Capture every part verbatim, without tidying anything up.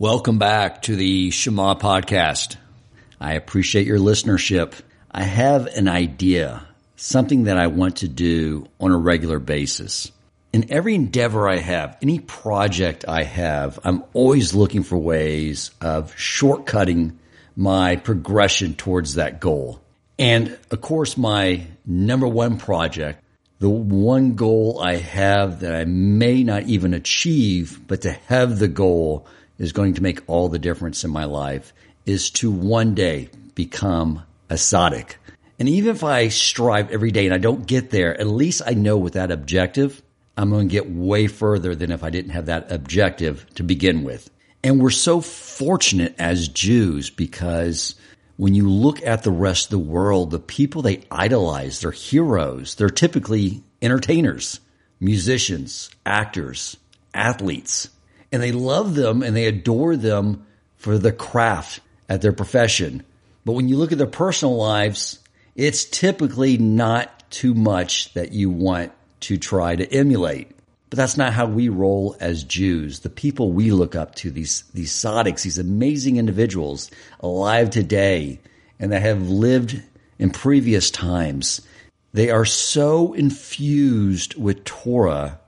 Welcome back to the Shema Podcast. I appreciate your listenership. I have an idea, something that I want to do on a regular basis. In every endeavor I have, any project I have, I'm always looking for ways of shortcutting my progression towards that goal. And of course, my number one project, the one goal I have that I may not even achieve, but to have the goal is going to make all the difference in my life, is to one day become a Tzadik. And even if I strive every day and I don't get there, at least I know with that objective, I'm going to get way further than if I didn't have that objective to begin with. And we're so fortunate as Jews because when you look at the rest of the world, the people they idolize, they're heroes. They're typically entertainers, musicians, actors, athletes. And they love them and they adore them for the craft at their profession. But when you look at their personal lives, it's typically not too much that you want to try to emulate. But that's not how we roll as Jews. The people we look up to, these these tzaddiks, these amazing individuals alive today and that have lived in previous times, they are so infused with Torah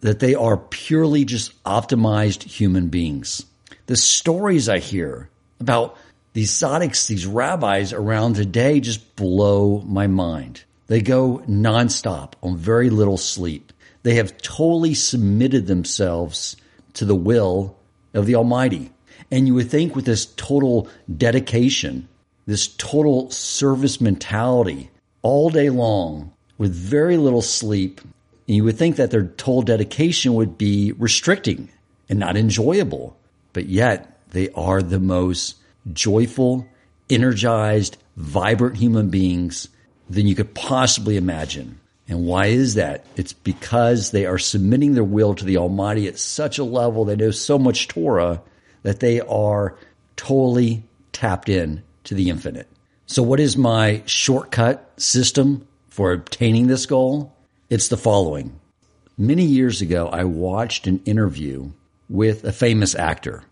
that they are purely just optimized human beings. The stories I hear about these tzaddiks, these rabbis around today just blow my mind. They go nonstop on very little sleep. They have totally submitted themselves to the will of the Almighty. And you would think with this total dedication, this total service mentality all day long with very little sleep, and you would think that their total dedication would be restricting and not enjoyable. But yet they are the most joyful, energized, vibrant human beings than you could possibly imagine. And why is that? It's because they are submitting their will to the Almighty at such a level, they know so much Torah, that they are totally tapped in to the infinite. So what is my shortcut system for obtaining this goal? It's the following. Many years ago, I watched an interview with a famous actor,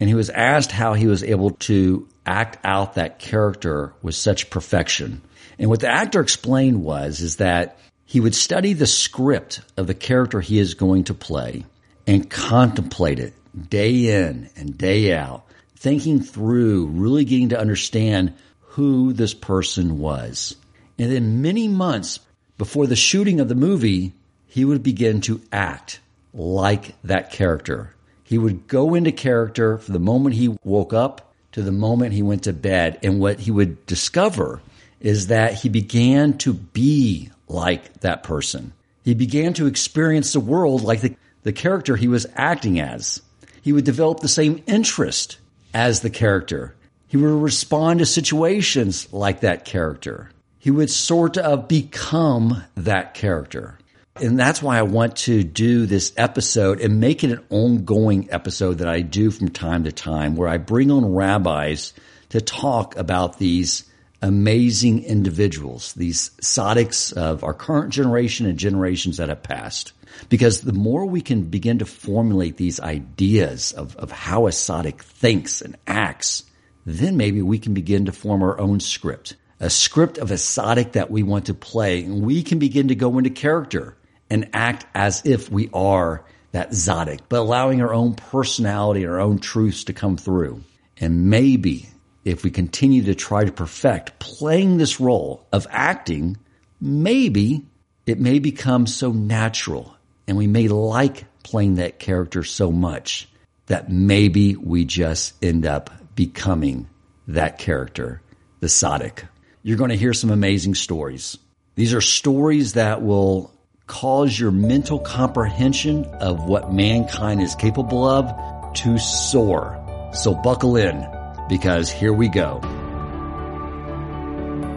and he was asked how he was able to act out that character with such perfection. And what the actor explained was is that he would study the script of the character he is going to play and contemplate it day in and day out, thinking through, really getting to understand who this person was. And then many months before the shooting of the movie, he would begin to act like that character. He would go into character from the moment he woke up to the moment he went to bed. And what he would discover is that he began to be like that person. He began to experience the world like the, the character he was acting as. He would develop the same interest as the character. He would respond to situations like that character. He would sort of become that character. And that's why I want to do this episode and make it an ongoing episode that I do from time to time, where I bring on rabbis to talk about these amazing individuals, these tzaddiks of our current generation and generations that have passed. Because the more we can begin to formulate these ideas of, of how a tzaddik thinks and acts, then maybe we can begin to form our own script, a script of a tzaddik that we want to play. And we can begin to go into character and act as if we are that tzaddik, but allowing our own personality and our own truths to come through. And maybe if we continue to try to perfect playing this role of acting, maybe it may become so natural and we may like playing that character so much that maybe we just end up becoming that character, the tzaddik. You're going to hear some amazing stories. These are stories that will cause your mental comprehension of what mankind is capable of to soar. So buckle in, because here we go.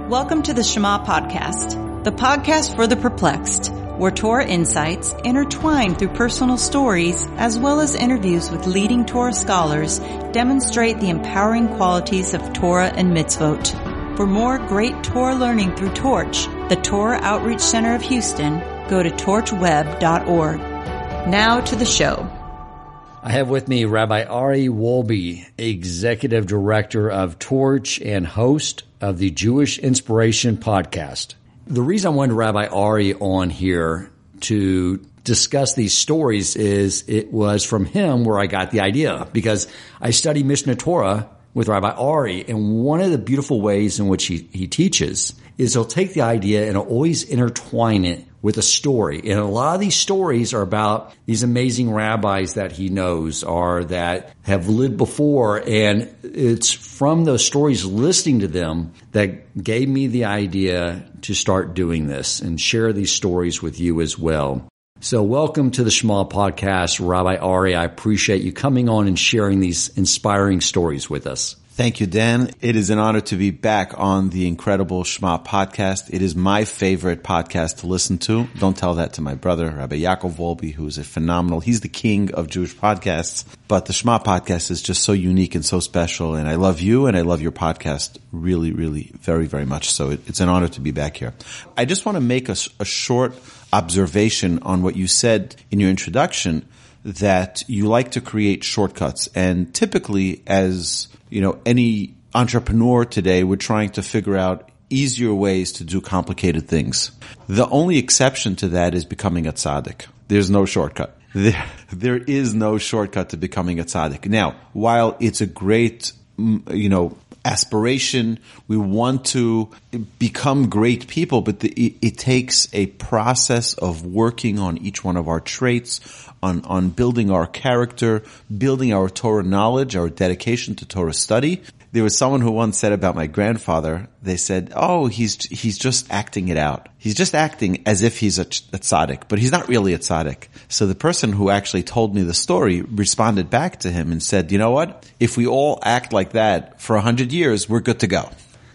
Welcome to the Shema Podcast, the podcast for the perplexed, where Torah insights intertwined through personal stories as well as interviews with leading Torah scholars demonstrate the empowering qualities of Torah and mitzvot. For more great Torah learning through Torch, the Torah Outreach Center of Houston, go to torch web dot org. Now to the show. I have with me Rabbi Ari Wolbe, Executive Director of Torch and host of the Jewish Inspiration Podcast. The reason I wanted Rabbi Ari on here to discuss these stories is it was from him where I got the idea, because I study Mishnah Torah with Rabbi Ari, and one of the beautiful ways in which he, he teaches is he'll take the idea and he'll always intertwine it with a story. And a lot of these stories are about these amazing rabbis that he knows or that have lived before. And it's from those stories, listening to them, that gave me the idea to start doing this and share these stories with you as well. So welcome to the Shema Podcast, Rabbi Ari. I appreciate you coming on and sharing these inspiring stories with us. Thank you, Dan. It is an honor to be back on the incredible Shema Podcast. It is my favorite podcast to listen to. Don't tell that to my brother, Rabbi Yaakov Wolbe, who is a phenomenal, he's the king of Jewish podcasts. But the Shema Podcast is just so unique and so special. And I love you and I love your podcast really, really, very, very much. So it, it's an honor to be back here. I just want to make a, a short observation on what you said in your introduction, that you like to create shortcuts. And typically, as you know, any entrepreneur today, we're trying to figure out easier ways to do complicated things. The only exception to that is becoming a tzaddik. There's no shortcut. There, there is no shortcut to becoming a tzaddik. Now, while it's a great, you know, aspiration, we want to become great people, but the, it, it takes a process of working on each one of our traits, on, on building our character, building our Torah knowledge, our dedication to Torah study. There was someone who once said about my grandfather, they said, oh, he's he's just acting it out. He's just acting as if he's a, a tzaddik, but he's not really a tzaddik. So the person who actually told me the story responded back to him and said, you know what? If we all act like that for a hundred years, we're good to go.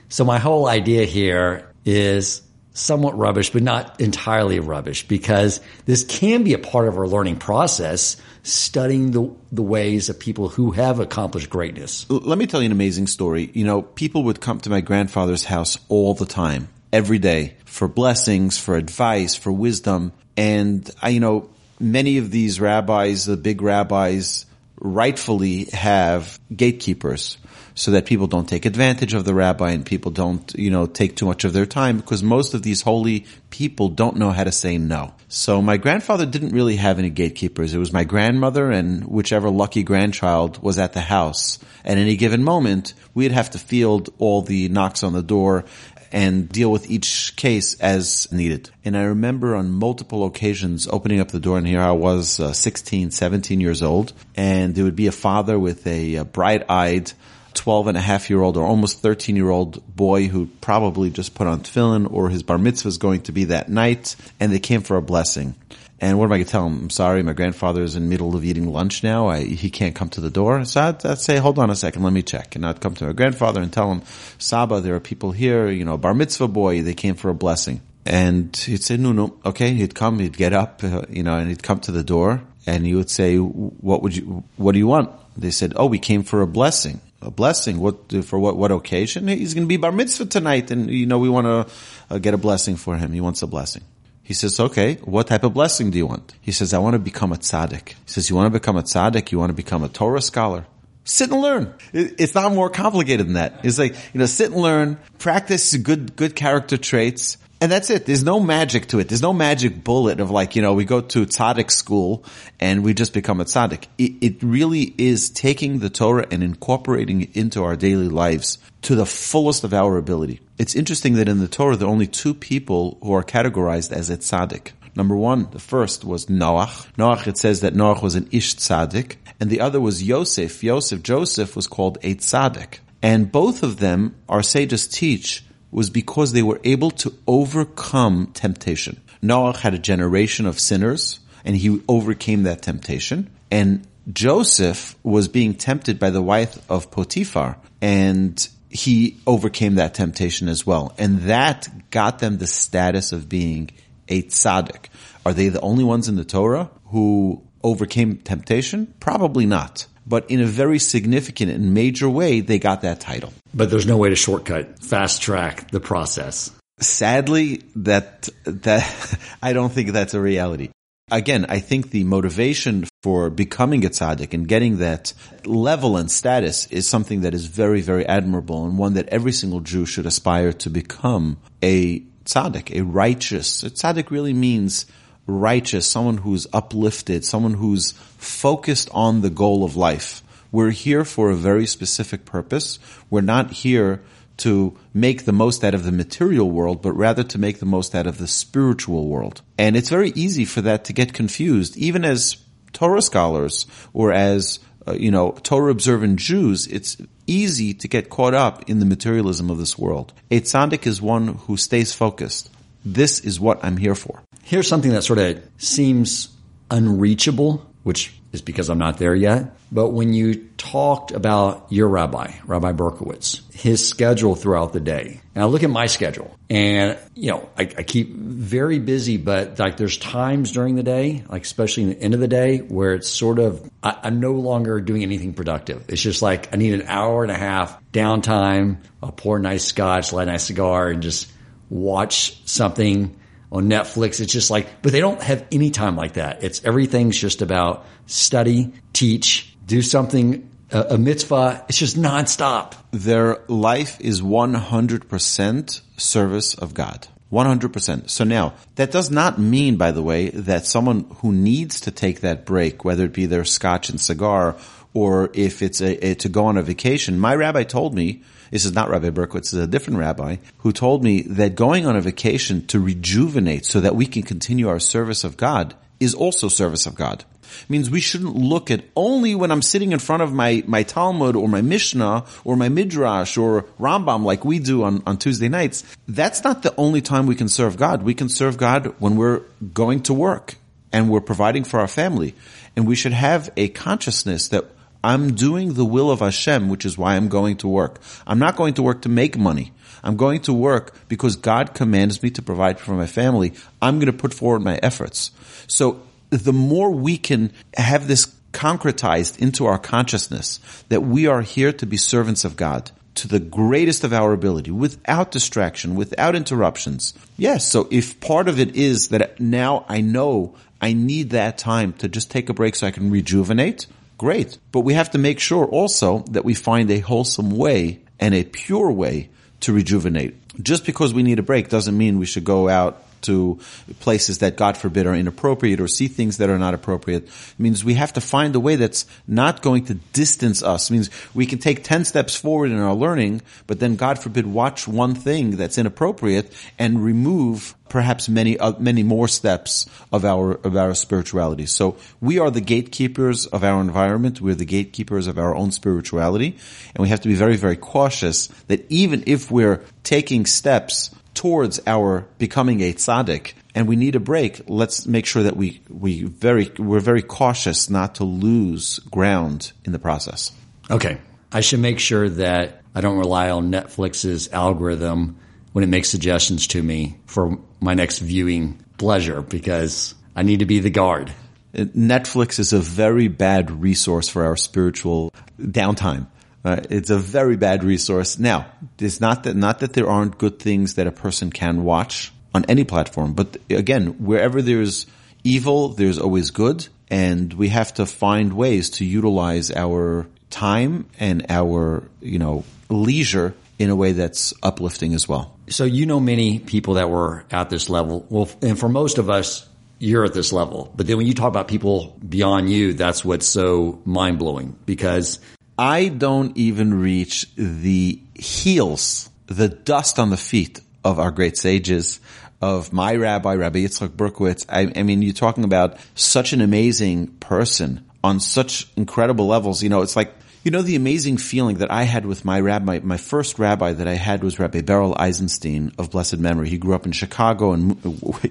So my whole idea here is somewhat rubbish, but not entirely rubbish, because this can be a part of our learning process, studying the the ways of people who have accomplished greatness. Let me tell you an amazing story. You know, people would come to my grandfather's house all the time, every day, for blessings, for advice, for wisdom. And I, you know, many of these rabbis, the big rabbis, rightfully have gatekeepers, so that people don't take advantage of the rabbi and people don't, you know, take too much of their time, because most of these holy people don't know how to say no. So my grandfather didn't really have any gatekeepers. It was my grandmother and whichever lucky grandchild was at the house. At any given moment, we'd have to field all the knocks on the door and deal with each case as needed. And I remember on multiple occasions opening up the door, and here I was uh, sixteen, seventeen years old, and there would be a father with a, a bright-eyed twelve and a half year old or almost thirteen year old boy who probably just put on tefillin, or his bar mitzvah is going to be that night, and they came for a blessing. And what am I going to tell him? I'm sorry, my grandfather is in the middle of eating lunch now. I, he can't come to the door. So I'd, I'd say, hold on a second, let me check. And I'd come to my grandfather and tell him, Saba, there are people here, you know, bar mitzvah boy, they came for a blessing. And he'd say, no, no, okay. He'd come, he'd get up, uh, you know, and he'd come to the door, and he would say, what would you, what do you want? They said, oh, we came for a blessing. A blessing? What for? What? What occasion? He's going to be bar mitzvah tonight, and you know we want to uh, get a blessing for him. He wants a blessing. He says, "Okay, what type of blessing do you want?" He says, "I want to become a tzaddik." He says, "You want to become a tzaddik? You want to become a Torah scholar? Sit and learn. It's not more complicated than that. It's like, you know, sit and learn, practice good good character traits." And that's it. There's no magic to it. There's no magic bullet of like, you know, we go to tzaddik school and we just become a tzaddik. It, it really is taking the Torah and incorporating it into our daily lives to the fullest of our ability. It's interesting that in the Torah, there are only two people who are categorized as a tzaddik. Number one, the first was Noach. Noach, it says that Noach was an Ish tzaddik. And the other was Yosef. Yosef, Joseph was called a tzaddik. And both of them, our sages teach, was because they were able to overcome temptation. Noach had a generation of sinners, and he overcame that temptation. And Joseph was being tempted by the wife of Potiphar, and he overcame that temptation as well. And that got them the status of being a tzaddik. Are they the only ones in the Torah who overcame temptation? Probably not. But in a very significant and major way, they got that title. But there's no way to shortcut, fast track the process. Sadly, that that I don't think that's a reality. Again, I think the motivation for becoming a tzaddik and getting that level and status is something that is very, very admirable, and one that every single Jew should aspire to become a tzaddik, a righteous. A tzaddik really means righteous, someone who's uplifted, someone who's focused on the goal of life. We're here for a very specific purpose. We're not here to make the most out of the material world, but rather to make the most out of the spiritual world. And it's very easy for that to get confused. Even as Torah scholars or as, uh, you know, Torah-observant Jews, it's easy to get caught up in the materialism of this world. A tzaddik is one who stays focused. This is what I'm here for. Here's something that sort of seems unreachable, which is because I'm not there yet. But when you talked about your rabbi, Rabbi Berkowitz, his schedule throughout the day, and I look at my schedule, and, you know, I, I keep very busy, but like there's times during the day, like especially in the end of the day, where it's sort of, I, I'm no longer doing anything productive. It's just like, I need an hour and a half downtime, I'll pour a nice scotch, light a nice cigar, and just watch something on Netflix. It's just like, but they don't have any time like that. It's everything's just about study, teach, do something, a, a mitzvah. It's just nonstop. Their life is one hundred percent service of God. one hundred percent. So now, that does not mean, by the way, that someone who needs to take that break, whether it be their scotch and cigar, or if it's a, a to go on a vacation. My rabbi told me, this is not Rabbi Berkowitz, this is a different rabbi, who told me that going on a vacation to rejuvenate so that we can continue our service of God is also service of God. It means we shouldn't look at only when I'm sitting in front of my, my Talmud or my Mishnah or my Midrash or Rambam like we do on, on Tuesday nights. That's not the only time we can serve God. We can serve God when we're going to work and we're providing for our family. And we should have a consciousness that I'm doing the will of Hashem, which is why I'm going to work. I'm not going to work to make money. I'm going to work because God commands me to provide for my family. I'm going to put forward my efforts. So the more we can have this concretized into our consciousness that we are here to be servants of God to the greatest of our ability, without distraction, without interruptions. Yes, so if part of it is that now I know I need that time to just take a break so I can rejuvenate, great. But we have to make sure also that we find a wholesome way and a pure way to rejuvenate. Just because we need a break doesn't mean we should go out to places that, God forbid, are inappropriate or see things that are not appropriate. It means we have to find a way that's not going to distance us. It means we can take ten steps forward in our learning, but then, God forbid, watch one thing that's inappropriate and remove perhaps many uh, many more steps of our of our spirituality. So we are the gatekeepers of our environment. We're the gatekeepers of our own spirituality. And we have to be very, very cautious that even if we're taking steps towards our becoming a tzaddik, and we need a break, let's make sure that we, we very, we're very cautious not to lose ground in the process. Okay. I should make sure that I don't rely on Netflix's algorithm when it makes suggestions to me for my next viewing pleasure, because I need to be the guard. Netflix is a very bad resource for our spiritual downtime. Uh, it's a very bad resource. Now, it's not that not that there aren't good things that a person can watch on any platform, but again, wherever there's evil, there's always good, and we have to find ways to utilize our time and our, you know, leisure in a way that's uplifting as well. So you know many people that were at this level. Well, and for most of us, you're at this level. But then when you talk about people beyond you, that's what's so mind-blowing, because I don't even reach the heels, the dust on the feet of our great sages, of my rabbi, Rabbi Yitzchak Berkowitz. I, I mean, you're talking about such an amazing person on such incredible levels. You know, it's like, you know, the amazing feeling that I had with my rabbi, my first rabbi that I had was Rabbi Beryl Eisenstein of blessed memory. He grew up in Chicago, and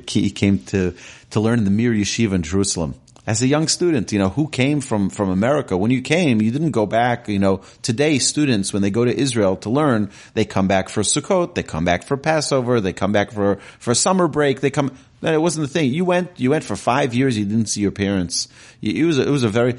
he came to, to learn in the Mir Yeshiva in Jerusalem. As a young student, you know, who came from, from America, when you came, you didn't go back, you know, today students, when they go to Israel to learn, they come back for Sukkot, they come back for Passover, they come back for, for summer break, they come, no, it wasn't the thing. You went, you went for five years, you didn't see your parents. It was a, it was a very,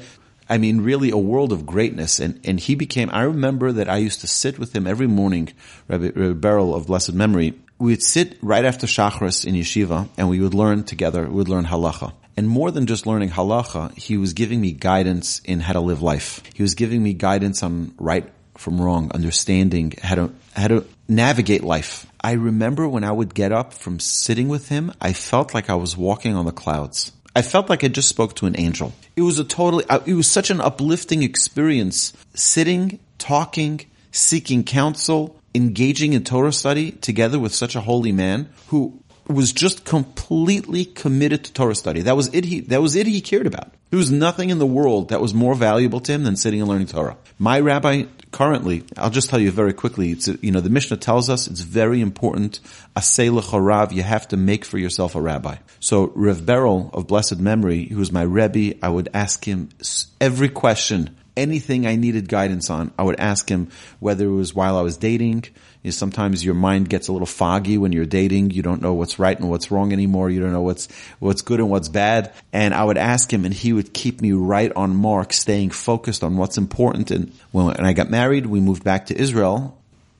I mean, really a world of greatness. And, and he became, I remember that I used to sit with him every morning, Rabbi, Rabbi Beryl of blessed memory. We would sit right after Shacharis in yeshiva, and we would learn together, we would learn halacha. And more than just learning halacha, he was giving me guidance in how to live life. He was giving me guidance on right from wrong, understanding how to how to navigate life. I remember when I would get up from sitting with him, I felt like I was walking on the clouds. I felt like I just spoke to an angel. It was a totally, it was such an uplifting experience, sitting, talking, seeking counsel, engaging in Torah study together with such a holy man who was just completely committed to Torah study. That was it he, that was it he cared about. There was nothing in the world that was more valuable to him than sitting and learning Torah. My rabbi currently, I'll just tell you very quickly, it's, you know, the Mishnah tells us it's very important, aseh lecha rav, you have to make for yourself a rabbi. So Rev Beryl of blessed memory, who was my Rebbe, I would ask him every question, anything I needed guidance on, I would ask him, whether it was while I was dating. You know, sometimes your mind gets a little foggy when you're dating. You don't know what's right and what's wrong anymore. You don't know what's what's good and what's bad. And I would ask him, and he would keep me right on mark, staying focused on what's important. And when I got married, we moved back to Israel.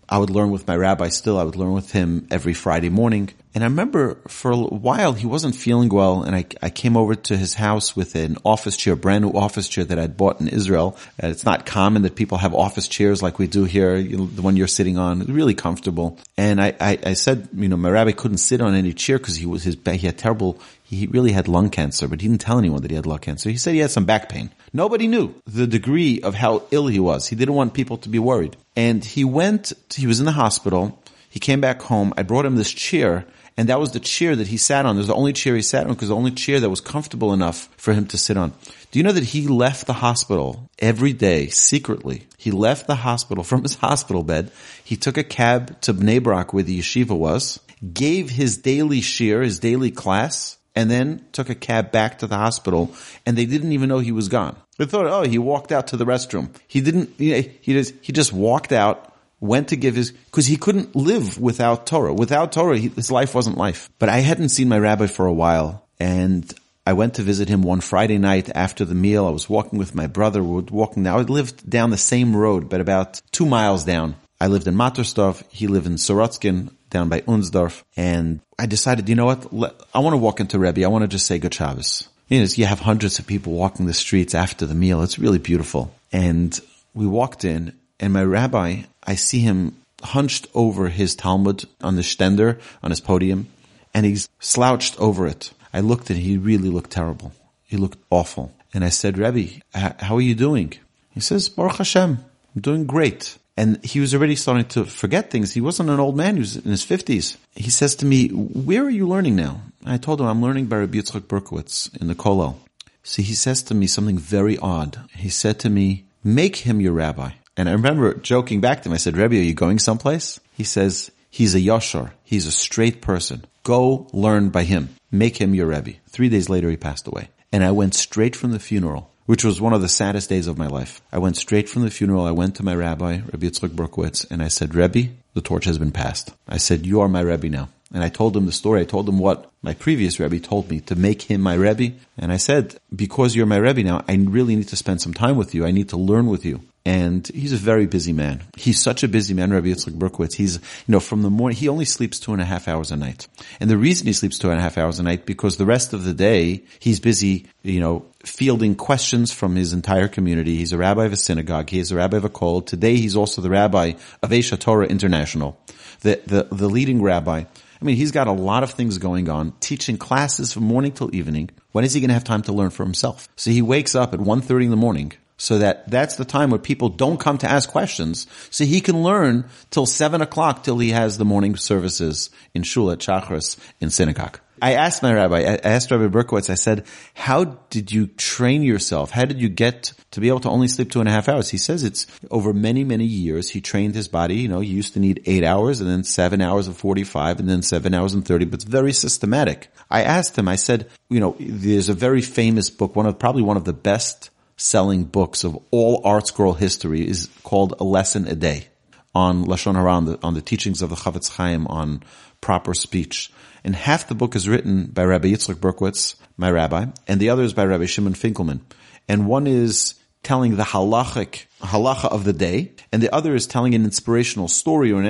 I would learn with my rabbi still. I would learn with him every Friday morning. And I remember for a while he wasn't feeling well, and I, I came over to his house with an office chair, brand new office chair that I'd bought in Israel. Uh, it's not common that people have office chairs like we do here, you know, the one you're sitting on, really comfortable. And I, I, I said, you know, my rabbi couldn't sit on any chair because he was his he had terrible, he really had lung cancer, but he didn't tell anyone that he had lung cancer. He said he had some back pain. Nobody knew the degree of how ill he was. He didn't want people to be worried. And he went, he was in the hospital. He came back home. I brought him this chair, and that was the chair that he sat on. It was the only chair he sat on because the only chair that was comfortable enough for him to sit on. Do you know that he left the hospital every day secretly? He left the hospital from his hospital bed. He took a cab to Bnei Brak where the yeshiva was, gave his daily shiur, his daily class, and then took a cab back to the hospital, and they didn't even know he was gone. They thought, oh, he walked out to the restroom. He didn't, you know, he just, he just walked out, went to give his, because he couldn't live without Torah. Without Torah, he, his life wasn't life. But I hadn't seen my rabbi for a while, and I went to visit him one Friday night after the meal. I was walking with my brother. We were walking now. I lived down the same road, but about two miles down. I lived in Matostov. He lived in Sorotskin, down by Unsdorf. And I decided, you know what? I want to walk into Rebbe. I want to just say good Shabbos. You know, you have hundreds of people walking the streets after the meal. It's really beautiful. And we walked in, and my rabbi, I see him hunched over his Talmud on the shtender, on his podium, and he's slouched over it. I looked, and he really looked terrible. He looked awful. And I said, Rebbe, how are you doing? He says, Baruch Hashem, I'm doing great. And he was already starting to forget things. He wasn't an old man. He was in his fifties. He says to me, where are you learning now? I told him, I'm learning by Rebbe Yitzchak Berkowitz in the Kolel. So he says to me something very odd. He said to me, make him your rabbi. And I remember joking back to him. I said, Rebbe, are you going someplace? He says, he's a yashar. He's a straight person. Go learn by him. Make him your Rebbe. Three days later, he passed away. And I went straight from the funeral, which was one of the saddest days of my life. I went straight from the funeral. I went to my rabbi, Rebbe Yitzchak Berkowitz, and I said, Rebbe, the torch has been passed. I said, you are my Rebbe now. And I told him the story. I told him what my previous Rebbe told me, to make him my Rebbe. And I said, because you're my Rebbe now, I really need to spend some time with you. I need to learn with you. And he's a very busy man. He's such a busy man, Rebbe Yitzchak Berkowitz. He's, you know, from the morning, he only sleeps two and a half hours a night. And the reason he sleeps two and a half hours a night, because the rest of the day, he's busy, you know, fielding questions from his entire community. He's a rabbi of a synagogue. He is a rabbi of a kollel. Today, he's also the rabbi of Eish Torah International, the, the, the leading rabbi. I mean, he's got a lot of things going on, teaching classes from morning till evening. When is he going to have time to learn for himself? So he wakes up at one thirty in the morning. So that, that's the time where people don't come to ask questions. So he can learn till seven o'clock, till he has the morning services in shul at Shacharis in synagogue. I asked my rabbi, I asked Rabbi Berkowitz, I said, how did you train yourself? How did you get to be able to only sleep two and a half hours? He says it's over many, many years. He trained his body. You know, he used to need eight hours and then seven hours and forty-five and then seven hours and thirty, but it's very systematic. I asked him, I said, you know, there's a very famous book, one of, probably one of the best selling books of all ArtScroll history, is called A Lesson a Day on Lashon Hara, on the, on the teachings of the Chafetz Chaim on proper speech. And half the book is written by Rabbi Yitzchak Berkowitz, my rabbi, and the other is by Rabbi Shimon Finkelman. And one is telling the halachic, halacha of the day, and the other is telling an inspirational story or an,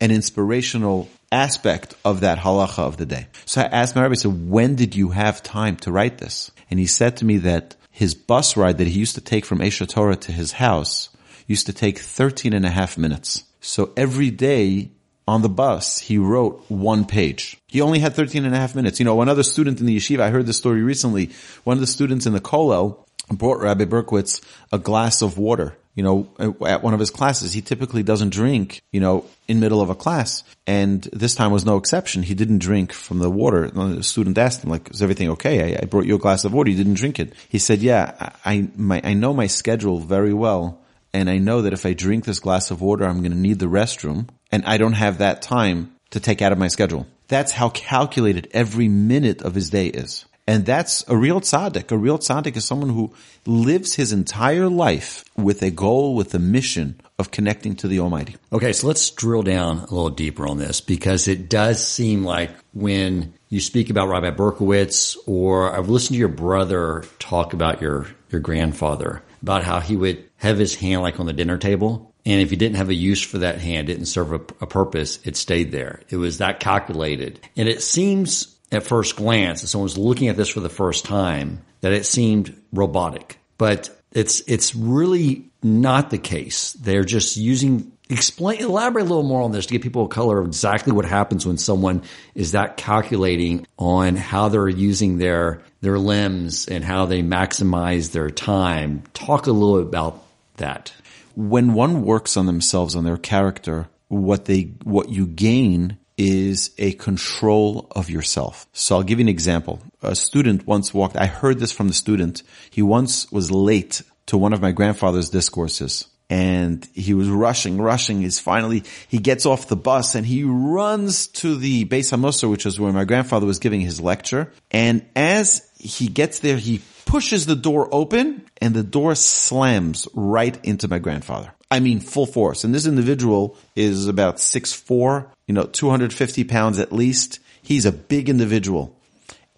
an inspirational aspect of that halacha of the day. So I asked my rabbi, I said, when did you have time to write this? And he said to me that his bus ride that he used to take from Eish Torah to his house used to take thirteen and a half minutes. So every day on the bus, he wrote one page. He only had thirteen and a half minutes. You know, another student in the yeshiva, I heard this story recently, one of the students in the Kolel brought Rabbi Berkowitz a glass of water. You know, at one of his classes, he typically doesn't drink, you know, in middle of a class. And this time was no exception. He didn't drink from the water. The student asked him, like, is everything okay? I, I brought you a glass of water. You didn't drink it. He said, yeah, I, my, I know my schedule very well. And I know that if I drink this glass of water, I'm going to need the restroom. And I don't have that time to take out of my schedule. That's how calculated every minute of his day is. And that's a real tzaddik. A real tzaddik is someone who lives his entire life with a goal, with a mission of connecting to the Almighty. Okay, so let's drill down a little deeper on this, because it does seem like when you speak about Rabbi Berkowitz, or I've listened to your brother talk about your, your grandfather, about how he would have his hand like on the dinner table. And if you didn't have a use for that hand, didn't serve a, a purpose, it stayed there. It was that calculated. And it seems at first glance, if someone's looking at this for the first time, that it seemed robotic. But it's it's really not the case. They're just using, explain, elaborate a little more on this to give people a color of exactly what happens when someone is that calculating on how they're using their their limbs and how they maximize their time. Talk a little about that. When one works on themselves, on their character, what they what you gain is a control of yourself. So I'll give you an example. A student once walked, I heard this from the student. He once was late to one of my grandfather's discourses, and he was rushing, rushing. He's finally, he gets off the bus and he runs to the Beis HaMosar, which is where my grandfather was giving his lecture. And as he gets there, he pushes the door open and the door slams right into my grandfather. I mean, full force. And this individual is about six foot four, you know, two hundred fifty pounds at least. He's a big individual.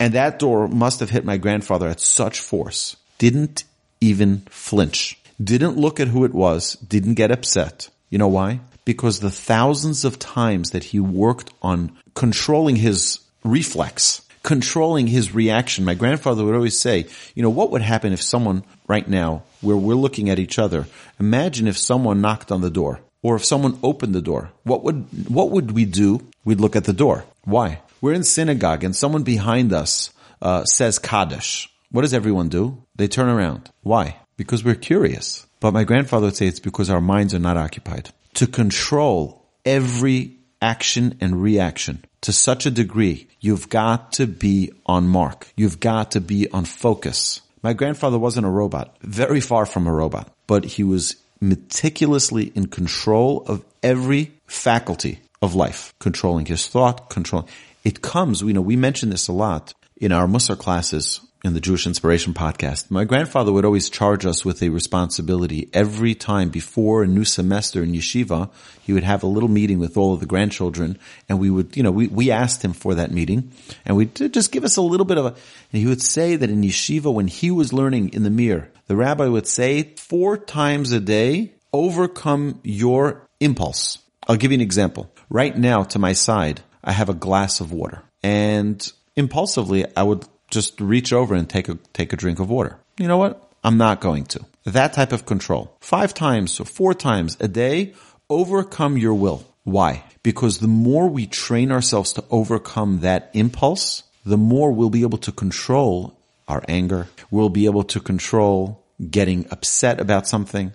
And that door must have hit my grandfather at such force. Didn't even flinch. Didn't look at who it was. Didn't get upset. You know why? Because the thousands of times that he worked on controlling his reflex, controlling his reaction. My grandfather would always say, you know, what would happen if someone right now, where we're looking at each other, imagine if someone knocked on the door or if someone opened the door, what would, what would we do? We'd look at the door. Why? We're in synagogue and someone behind us, uh, says Kaddish. What does everyone do? They turn around. Why? Because we're curious. But my grandfather would say it's because our minds are not occupied. To control every action and reaction to such a degree, you've got to be on mark. You've got to be on focus. My grandfather wasn't a robot, very far from a robot, but he was meticulously in control of every faculty of life, controlling his thought, controlling. It comes, you know, we mention this a lot in our Musar classes in the Jewish Inspiration Podcast. My grandfather would always charge us with a responsibility. Every time before a new semester in yeshiva, he would have a little meeting with all of the grandchildren, and we would, you know, we, we asked him for that meeting, and we just give us a little bit of a, and he would say that in yeshiva, when he was learning in the Mir, the rabbi would say four times a day, overcome your impulse. I'll give you an example. Right now to my side, I have a glass of water, and impulsively I would just reach over and take a take a drink of water. You know what? I'm not going to. That type of control. Five times or four times a day, overcome your will. Why? Because the more we train ourselves to overcome that impulse, the more we'll be able to control our anger. We'll be able to control getting upset about something.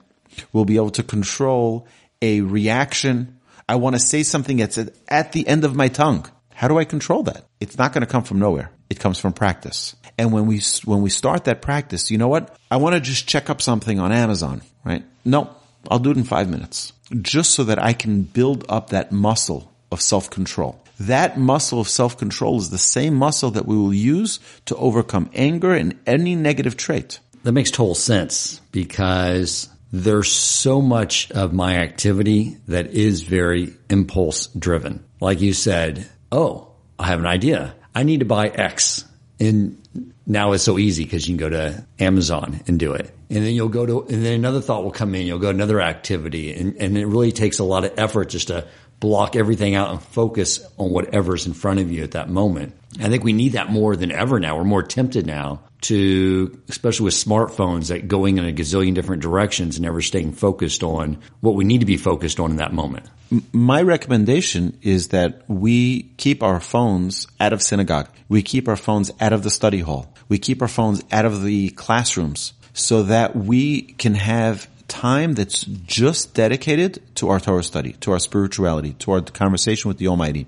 We'll be able to control a reaction. I want to say something that's at the end of my tongue. How do I control that? It's not going to come from nowhere. It comes from practice. And when we when we start that practice, you know what? I want to just check up something on Amazon, right? No, I'll do it in five minutes. Just so that I can build up that muscle of self-control. That muscle of self-control is the same muscle that we will use to overcome anger and any negative trait. That makes total sense, because there's so much of my activity that is very impulse-driven. Like you said, oh, I have an idea. I need to buy X. And now it's so easy because you can go to Amazon and do it. And then you'll go to, and then another thought will come in. You'll go to another activity. And, and it really takes a lot of effort just to block everything out and focus on whatever's in front of you at that moment. I think we need that more than ever now. We're more tempted now to, especially with smartphones, that going in a gazillion different directions and never staying focused on what we need to be focused on in that moment. My recommendation is that we keep our phones out of synagogue. We keep our phones out of the study hall. We keep our phones out of the classrooms so that we can have time that's just dedicated to our Torah study, to our spirituality, to our conversation with the Almighty.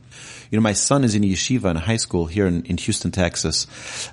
You know, my son is in yeshiva in high school here in, in Houston, Texas,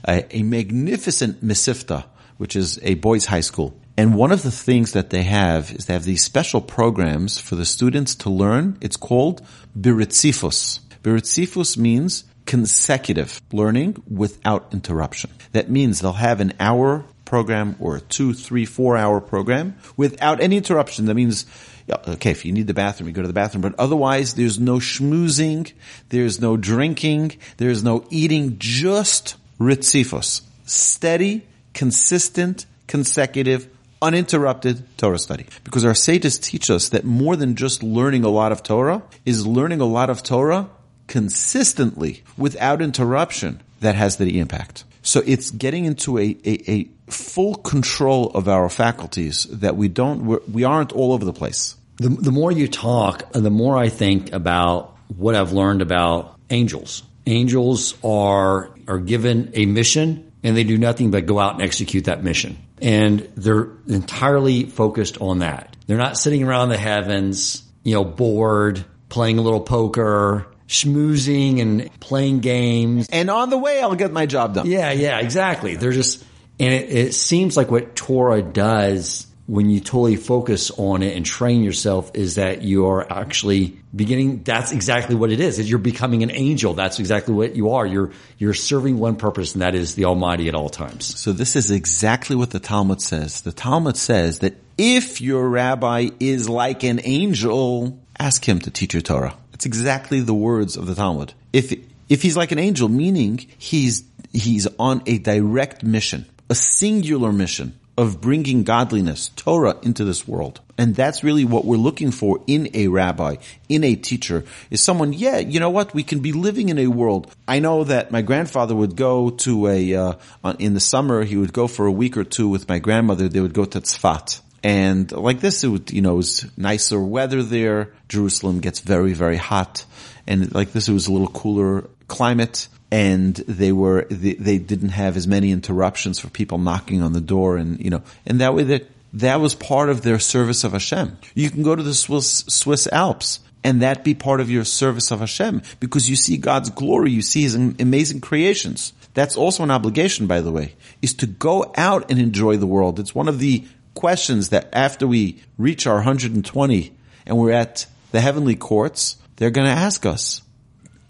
a, a magnificent mesifta, which is a boys' high school. And one of the things that they have is they have these special programs for the students to learn. It's called biritzifus. Biritzifus means consecutive learning without interruption. That means they'll have an hour program or a two, three, four hour program without any interruption. That means, okay, if you need the bathroom, you go to the bathroom, but otherwise there's no schmoozing, there's no drinking, there's no eating, just ritzifos, steady, consistent, consecutive, uninterrupted Torah study. Because our sages teach us that more than just learning a lot of Torah is learning a lot of Torah consistently without interruption that has the impact. So it's getting into a, a, a full control of our faculties that we don't, we're, we aren't all over the place. The, the more you talk, the more I think about what I've learned about angels. Angels are, are given a mission and they do nothing but go out and execute that mission. And they're entirely focused on that. They're not sitting around the heavens, you know, bored, playing a little poker, schmoozing and playing games. And on the way, I'll get my job done. Yeah, yeah, exactly. They're just, and it, it seems like what Torah does when you totally focus on it and train yourself is that you are actually beginning, that's exactly what it is. Is you're becoming an angel. That's exactly what you are. You're, you're serving one purpose, and that is the Almighty at all times. So this is exactly what the Talmud says. The Talmud says that if your rabbi is like an angel, ask him to teach your Torah. It's exactly the words of the Talmud. If if he's like an angel, meaning he's he's on a direct mission, a singular mission of bringing godliness, Torah, into this world. And that's really what we're looking for in a rabbi, in a teacher, is someone, yeah, you know what, we can be living in a world. I know that my grandfather would go to a, uh, in the summer, he would go for a week or two with my grandmother, they would go to Tzfat. And like this, it would, you know, it was nicer weather there. Jerusalem gets very, very hot. And like this, it was a little cooler climate. And they were, they, they didn't have as many interruptions for people knocking on the door. And, you know, and that way that, that was part of their service of Hashem. You can go to the Swiss, Swiss Alps and that be part of your service of Hashem because you see God's glory. You see his amazing creations. That's also an obligation, by the way, is to go out and enjoy the world. It's one of the questions that after we reach our one hundred twenty and we're at the heavenly courts, they're going to ask us,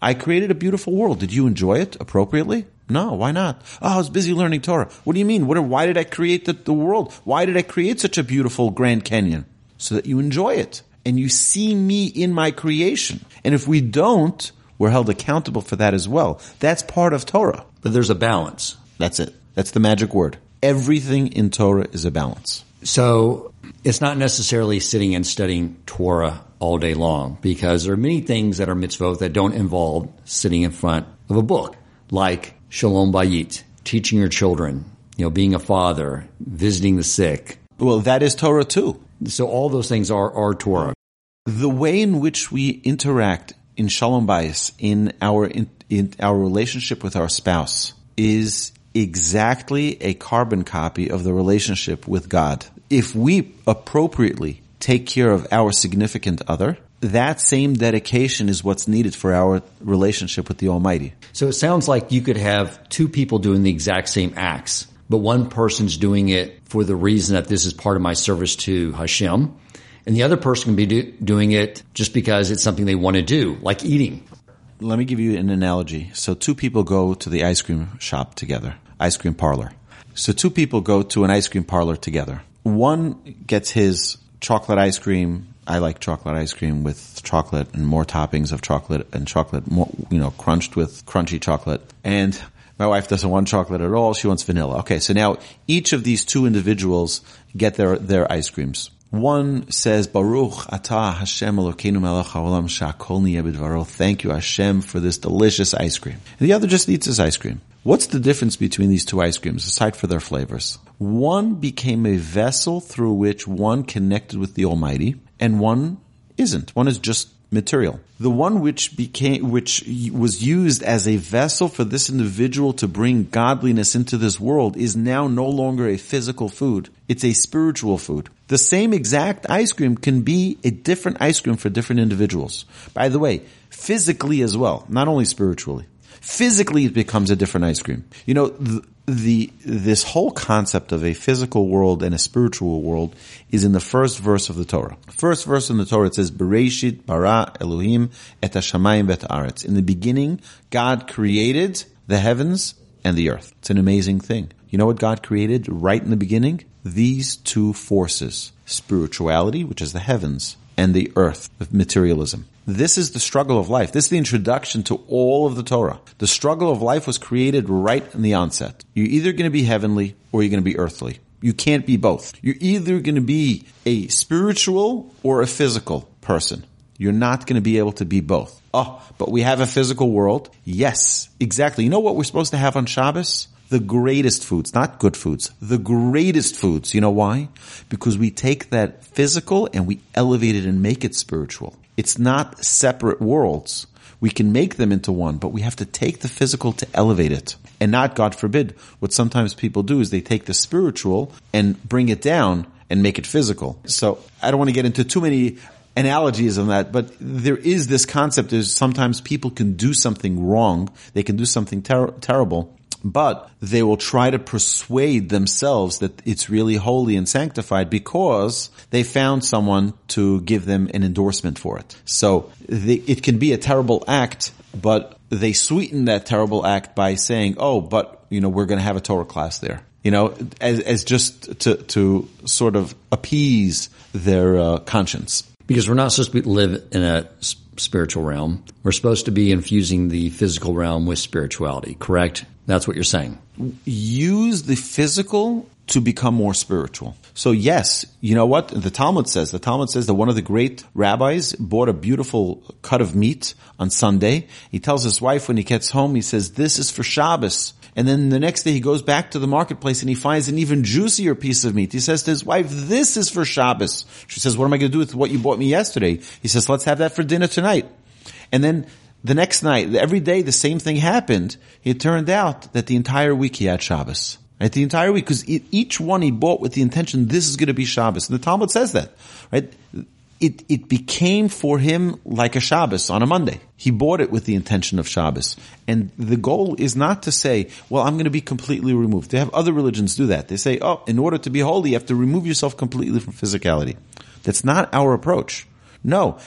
I created a beautiful world. Did you enjoy it appropriately? No, why not? Oh, I was busy learning Torah. What do you mean? What? Why did I create the, the world? Why did I create such a beautiful Grand Canyon? So that you enjoy it and you see me in my creation. And if we don't, we're held accountable for that as well. That's part of Torah. But there's a balance. That's it. That's the magic word. Everything in Torah is a balance. So it's not necessarily sitting and studying Torah all day long because there are many things that are mitzvot that don't involve sitting in front of a book, like Shalom Bayit, teaching your children, you know, being a father, visiting the sick. Well, that is Torah too. So all those things are, are Torah. The way in which we interact in Shalom Bayis, in our in, in our relationship with our spouse, is exactly a carbon copy of the relationship with God. If we appropriately take care of our significant other, that same dedication is what's needed for our relationship with the Almighty. So it sounds like you could have two people doing the exact same acts, but one person's doing it for the reason that this is part of my service to Hashem, and the other person can be do- doing it just because it's something they want to do, like eating. Let me give you an analogy. So two people go to the ice cream shop together, ice cream parlor. So two people go to an ice cream parlor together. One gets his chocolate ice cream. I like chocolate ice cream with chocolate and more toppings of chocolate and chocolate, more, you know, crunched with crunchy chocolate. And My wife doesn't want chocolate at all. She wants vanilla. Okay, so now each of these two individuals get their, their ice creams. One says, Baruch atah Hashem Elokeinu melech haolam she'akol ni'eh b'dvaro. Thank you, Hashem, for this delicious ice cream. And the other just eats his ice cream. What's the difference between these two ice creams, aside for their flavors? One became a vessel through which one connected with the Almighty, and one isn't. One is just material. The one which became, which was used as a vessel for this individual to bring godliness into this world is now no longer a physical food. It's a spiritual food. The same exact ice cream can be a different ice cream for different individuals. By the way, physically as well, not only spiritually. Physically, it becomes a different ice cream. You know, the, the this whole concept of a physical world and a spiritual world is in the first verse of the Torah. First verse in the Torah, it says, Bereshit bara Elohim et hashamayim vet haaretz. In the beginning, God created the heavens and the earth. It's an amazing thing. You know what God created right in the beginning? These two forces, spirituality, which is the heavens, and the earth, materialism. This is the struggle of life. This is the introduction to all of the Torah. The struggle of life was created right in the onset. You're either going to be heavenly or you're going to be earthly. You can't be both. You're either going to be a spiritual or a physical person. You're not going to be able to be both. Oh, but we have a physical world. Yes, exactly. You know what we're supposed to have on Shabbos? The greatest foods, not good foods, the greatest foods. You know why? Because we take that physical and we elevate it and make it spiritual. It's not separate worlds. We can make them into one, but we have to take the physical to elevate it. And not, God forbid, what sometimes people do is they take the spiritual and bring it down and make it physical. So I don't want to get into too many analogies on that, but there is this concept is sometimes people can do something wrong. They can do something ter- terrible. But they will try to persuade themselves that it's really holy and sanctified because they found someone to give them an endorsement for it. So they, it can be a terrible act, but they sweeten that terrible act by saying, oh, but, you know, we're going to have a Torah class there. You know, as, as just to, to sort of appease their uh, conscience. Because we're not supposed to live in a spiritual realm. We're supposed to be infusing the physical realm with spirituality, correct? That's what you're saying. Use the physical to become more spiritual. So yes, you know what? The Talmud says, the Talmud says that one of the great rabbis bought a beautiful cut of meat on Sunday. He tells his wife when he gets home, he says, this is for Shabbos. And then the next day he goes back to the marketplace and he finds an even juicier piece of meat. He says to his wife, this is for Shabbos. She says, what am I going to do with what you bought me yesterday? He says, let's have that for dinner tonight. And then the next night, every day, the same thing happened. It turned out that the entire week he had Shabbos. Right? The entire week, because each one he bought with the intention, this is going to be Shabbos. And the Talmud says that. Right? It it became for him like a Shabbos on a Monday. He bought it with the intention of Shabbos. And the goal is not to say, well, I'm going to be completely removed. They have other religions do that. They say, oh, in order to be holy, you have to remove yourself completely from physicality. That's not our approach. No.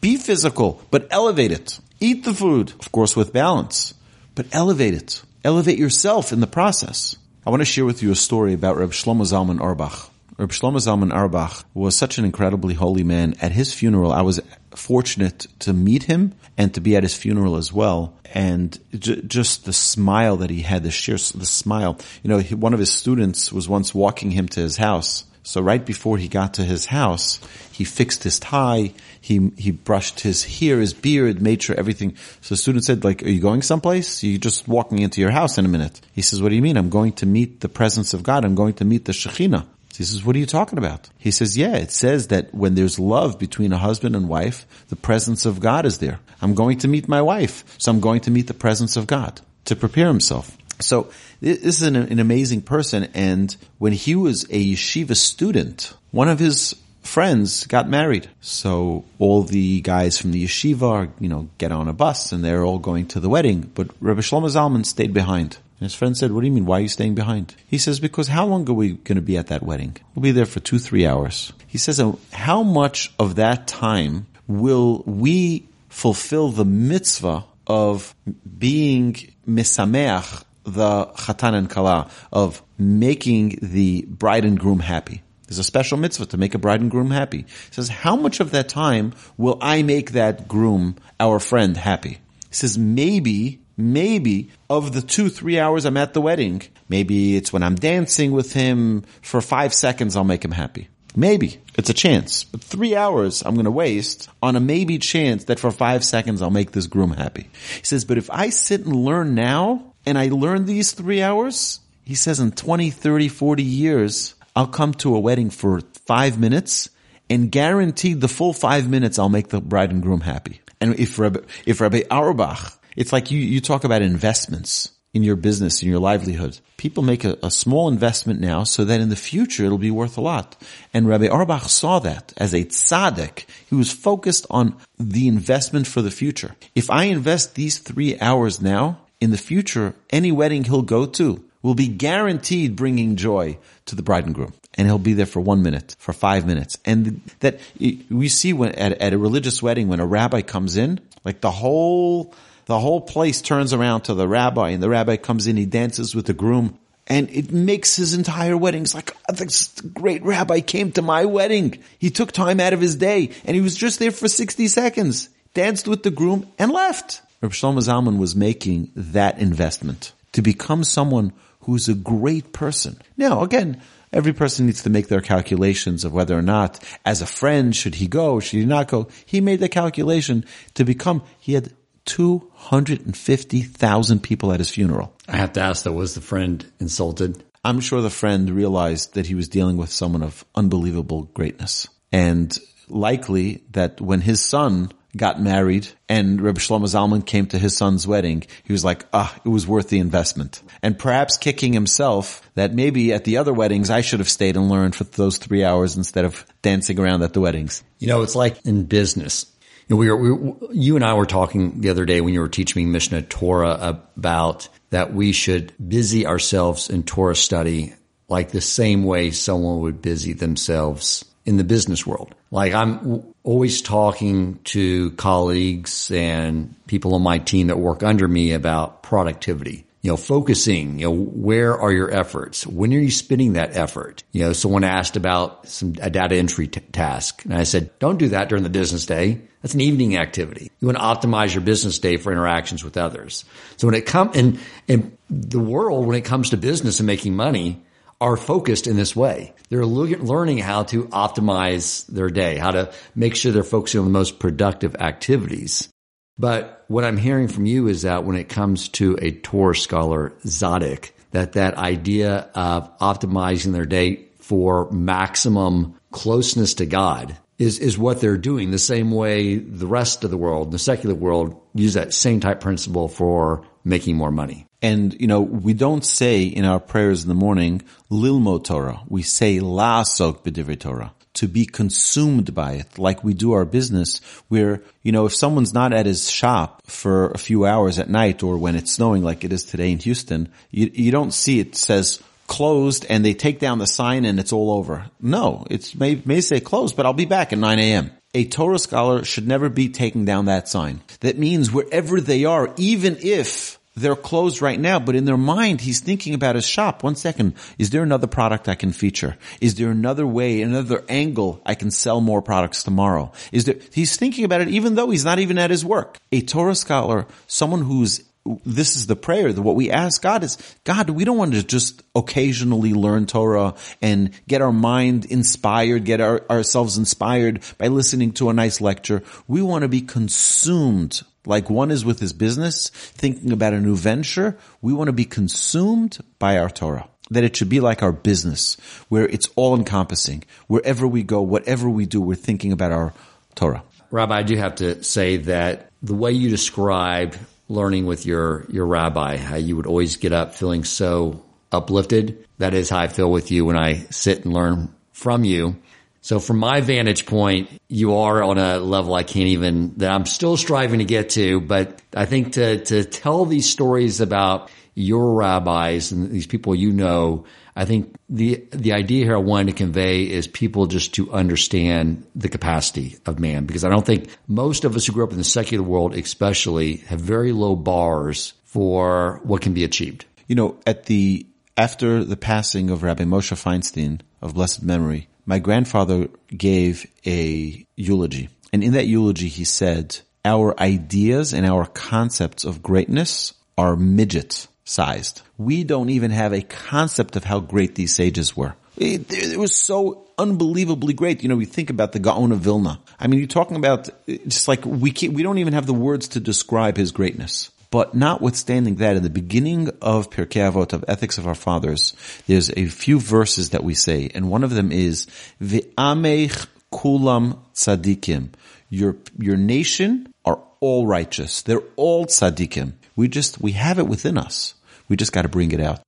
Be physical, but elevate it. Eat the food, of course, with balance, but elevate it. Elevate yourself in the process. I want to share with you a story about Rebbe Shlomo Zalman Auerbach. Rebbe Shlomo Zalman Auerbach was such an incredibly holy man. At his funeral, I was fortunate to meet him and to be at his funeral as well. And j- just the smile that he had, the sheer the smile. You know, he, one of his students was once walking him to his house. So right before he got to his house, he fixed his tie, he he brushed his hair, his beard, made sure everything. So the student said, like, are you going someplace? You're just walking into your house in a minute. He says, what do you mean? I'm going to meet the presence of God. I'm going to meet the Shekhinah. He says, what are you talking about? He says, yeah, it says that when there's love between a husband and wife, the presence of God is there. I'm going to meet my wife, so I'm going to meet the presence of God to prepare himself. So this is an, an amazing person, and when he was a yeshiva student, one of his friends got married. So all the guys from the yeshiva, are, you know, get on a bus, and they're all going to the wedding. But Rebbe Shlomo Zalman stayed behind. And his friend said, what do you mean, why are you staying behind? He says, because how long are we going to be at that wedding? We'll be there for two, three hours. He says, how much of that time will we fulfill the mitzvah of being mesameach, the chatan and kala, of making the bride and groom happy? There's a special mitzvah to make a bride and groom happy. He says, how much of that time will I make that groom, our friend, happy? He says, maybe maybe of the two, three hours I'm at the wedding, maybe it's when I'm dancing with him for five seconds, I'll make him happy. Maybe. It's a chance. But three hours I'm going to waste on a maybe chance that for five seconds I'll make this groom happy. He says, but if I sit and learn now, and I learn these three hours, he says in twenty, thirty, forty years, I'll come to a wedding for five minutes, and guaranteed the full five minutes I'll make the bride and groom happy. And if Rebbe, if Rebbe Auerbach, it's like you, you talk about investments in your business, in your livelihood. People make a, a small investment now so that in the future it'll be worth a lot. And Rebbe Auerbach saw that as a tzaddik. He was focused on the investment for the future. If I invest these three hours now, in the future, any wedding he'll go to will be guaranteed bringing joy to the bride and groom. And he'll be there for one minute, for five minutes. And that we see when at, at a religious wedding, when a rabbi comes in, like the whole... The whole place turns around to the rabbi, and the rabbi comes in, he dances with the groom, and it makes his entire wedding. It's like, oh, this great rabbi came to my wedding. He took time out of his day, and he was just there for sixty seconds, danced with the groom, and left. Reb Shlomo Zalman was making that investment to become someone who's a great person. Now, again, every person needs to make their calculations of whether or not, as a friend, should he go, should he not go. He made the calculation to become, he had two hundred fifty thousand people at his funeral. I have to ask, though, was the friend insulted? I'm sure the friend realized that he was dealing with someone of unbelievable greatness. And likely that when his son got married and Rebbe Shlomo Zalman came to his son's wedding, he was like, ah, it was worth the investment. And perhaps kicking himself that maybe at the other weddings I should have stayed and learned for those three hours instead of dancing around at the weddings. You know, it's like in business. We were, we, you and I were talking the other day when you were teaching me Mishnah Torah about that we should busy ourselves in Torah study like the same way someone would busy themselves in the business world. Like I'm always talking to colleagues and people on my team that work under me about productivity. You know, focusing, you know, where are your efforts? When are you spending that effort? You know, someone asked about some a data entry t- task. And I said, don't do that during the business day. That's an evening activity. You want to optimize your business day for interactions with others. So when it comes, and, and the world, when it comes to business and making money, are focused in this way. They're learning how to optimize their day, how to make sure they're focusing on the most productive activities. But what I'm hearing from you is that when it comes to a Torah scholar, Tzadik, that that idea of optimizing their day for maximum closeness to God is, is what they're doing, the same way the rest of the world, the secular world, use that same type principle for making more money. And, you know, we don't say in our prayers in the morning, Lilmo Torah. We say, La'asok B'divrei Torah. To be consumed by it, like we do our business, where, you know, if someone's not at his shop for a few hours at night or when it's snowing like it is today in Houston, you, you don't see it says closed and they take down the sign and it's all over. No, it may, may say closed, but I'll be back at nine a.m. A Torah scholar should never be taking down that sign. That means wherever they are, even if they're closed right now, but in their mind, he's thinking about his shop. One second, is there another product I can feature? Is there another way, another angle I can sell more products tomorrow? Is there? He's thinking about it even though he's not even at his work. A Torah scholar, someone who's, this is the prayer, that what we ask God is, God, we don't want to just occasionally learn Torah and get our mind inspired, get our, ourselves inspired by listening to a nice lecture. We want to be consumed. Like one is with his business, thinking about a new venture, we want to be consumed by our Torah. That it should be like our business, where it's all-encompassing. Wherever we go, whatever we do, we're thinking about our Torah. Rabbi, I do have to say that the way you describe learning with your, your rabbi, how you would always get up feeling so uplifted, that is how I feel with you when I sit and learn from you. So from my vantage point, you are on a level I can't even, that I'm still striving to get to, but I think to, to tell these stories about your rabbis and these people you know, I think the, the idea here I wanted to convey is people just to understand the capacity of man, because I don't think most of us who grew up in the secular world especially have very low bars for what can be achieved. You know, at the, after the passing of Rabbi Moshe Feinstein of blessed memory, my grandfather gave a eulogy, and in that eulogy he said, our ideas and our concepts of greatness are midget sized. We don't even have a concept of how great these sages were. It, it was so unbelievably great. You know, we think about the Gaon of Vilna. I mean, you're talking about just like we can't, we don't even have the words to describe his greatness. But notwithstanding that, in the beginning of Pirkei Avot, of Ethics of Our Fathers, there's a few verses that we say, and one of them is V'ameich kulam tzadikim. Your your nation are all righteous. They're all tzadikim. We just we have it within us. We just got to bring it out.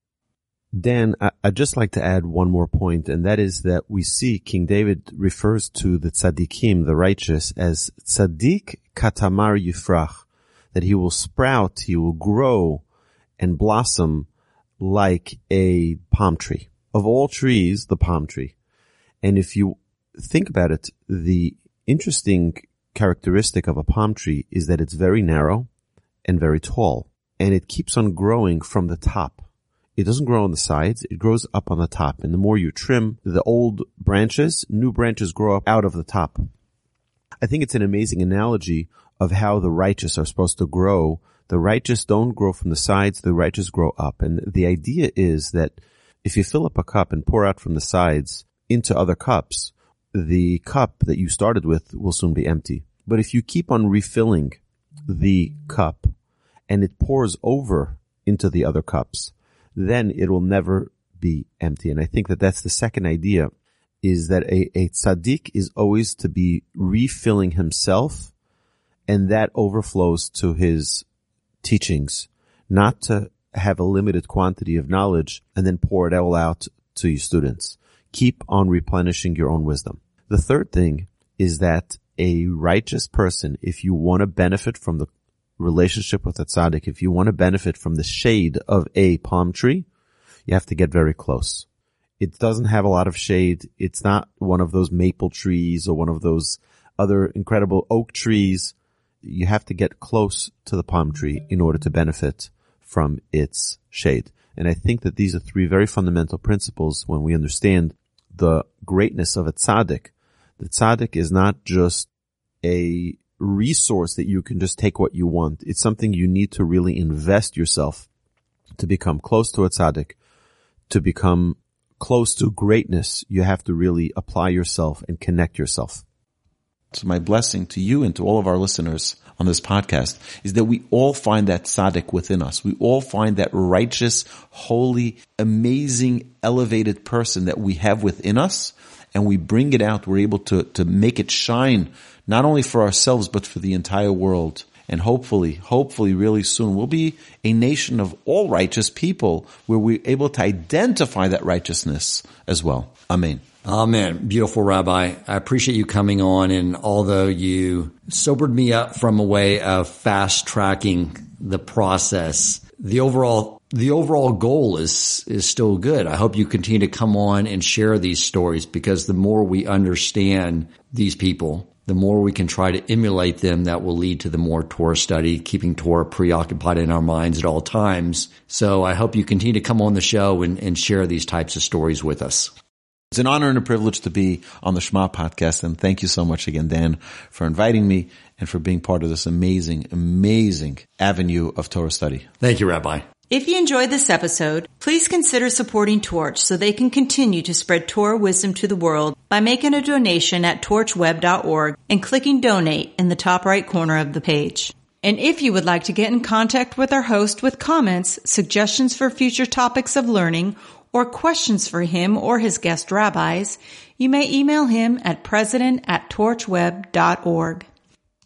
Dan, I, I'd just like to add one more point, and that is that we see King David refers to the tzadikim, the righteous, as tzadik katamar yifrach, that he will sprout, he will grow and blossom like a palm tree. Of all trees, the palm tree. And if you think about it, the interesting characteristic of a palm tree is that it's very narrow and very tall, and it keeps on growing from the top. It doesn't grow on the sides, it grows up on the top. And the more you trim the old branches, new branches grow up out of the top. I think it's an amazing analogy of how the righteous are supposed to grow. The righteous don't grow from the sides, the righteous grow up. And the idea is that if you fill up a cup and pour out from the sides into other cups, the cup that you started with will soon be empty. But if you keep on refilling the cup and it pours over into the other cups, then it will never be empty. And I think that that's the second idea, is that a, a tzaddik is always to be refilling himself, and that overflows to his teachings, not to have a limited quantity of knowledge and then pour it all out to your students. Keep on replenishing your own wisdom. The third thing is that a righteous person, if you want to benefit from the relationship with the tzaddik, if you want to benefit from the shade of a palm tree, you have to get very close. It doesn't have a lot of shade. It's not one of those maple trees or one of those other incredible oak trees. You have to get close to the palm tree in order to benefit from its shade. And I think that these are three very fundamental principles when we understand the greatness of a tzaddik. The tzaddik is not just a resource that you can just take what you want. It's something you need to really invest yourself to become close to a tzaddik, to become close to greatness. You have to really apply yourself and connect yourself. So my blessing to you and to all of our listeners on this podcast is that we all find that tzaddik within us. We all find that righteous, holy, amazing, elevated person that we have within us, and we bring it out. We're able to, to make it shine, not only for ourselves, but for the entire world. And hopefully, hopefully really soon, we'll be a nation of all righteous people where we're able to identify that righteousness as well. Amen. Amen. Beautiful, Rabbi. I appreciate you coming on. And although you sobered me up from a way of fast tracking the process, the overall, the overall goal is, is still good. I hope you continue to come on and share these stories, because the more we understand these people, the more we can try to emulate them, that will lead to the more Torah study, keeping Torah preoccupied in our minds at all times. So I hope you continue to come on the show and, and share these types of stories with us. It's an honor and a privilege to be on the Shema Podcast, and thank you so much again, Dan, for inviting me and for being part of this amazing, amazing avenue of Torah study. Thank you, Rabbi. If you enjoyed this episode, please consider supporting Torch so they can continue to spread Torah wisdom to the world by making a donation at torch web dot org and clicking Donate in the top right corner of the page. And if you would like to get in contact with our host with comments, suggestions for future topics of learning, or questions for him or his guest rabbis, you may email him at president at torch web dot org.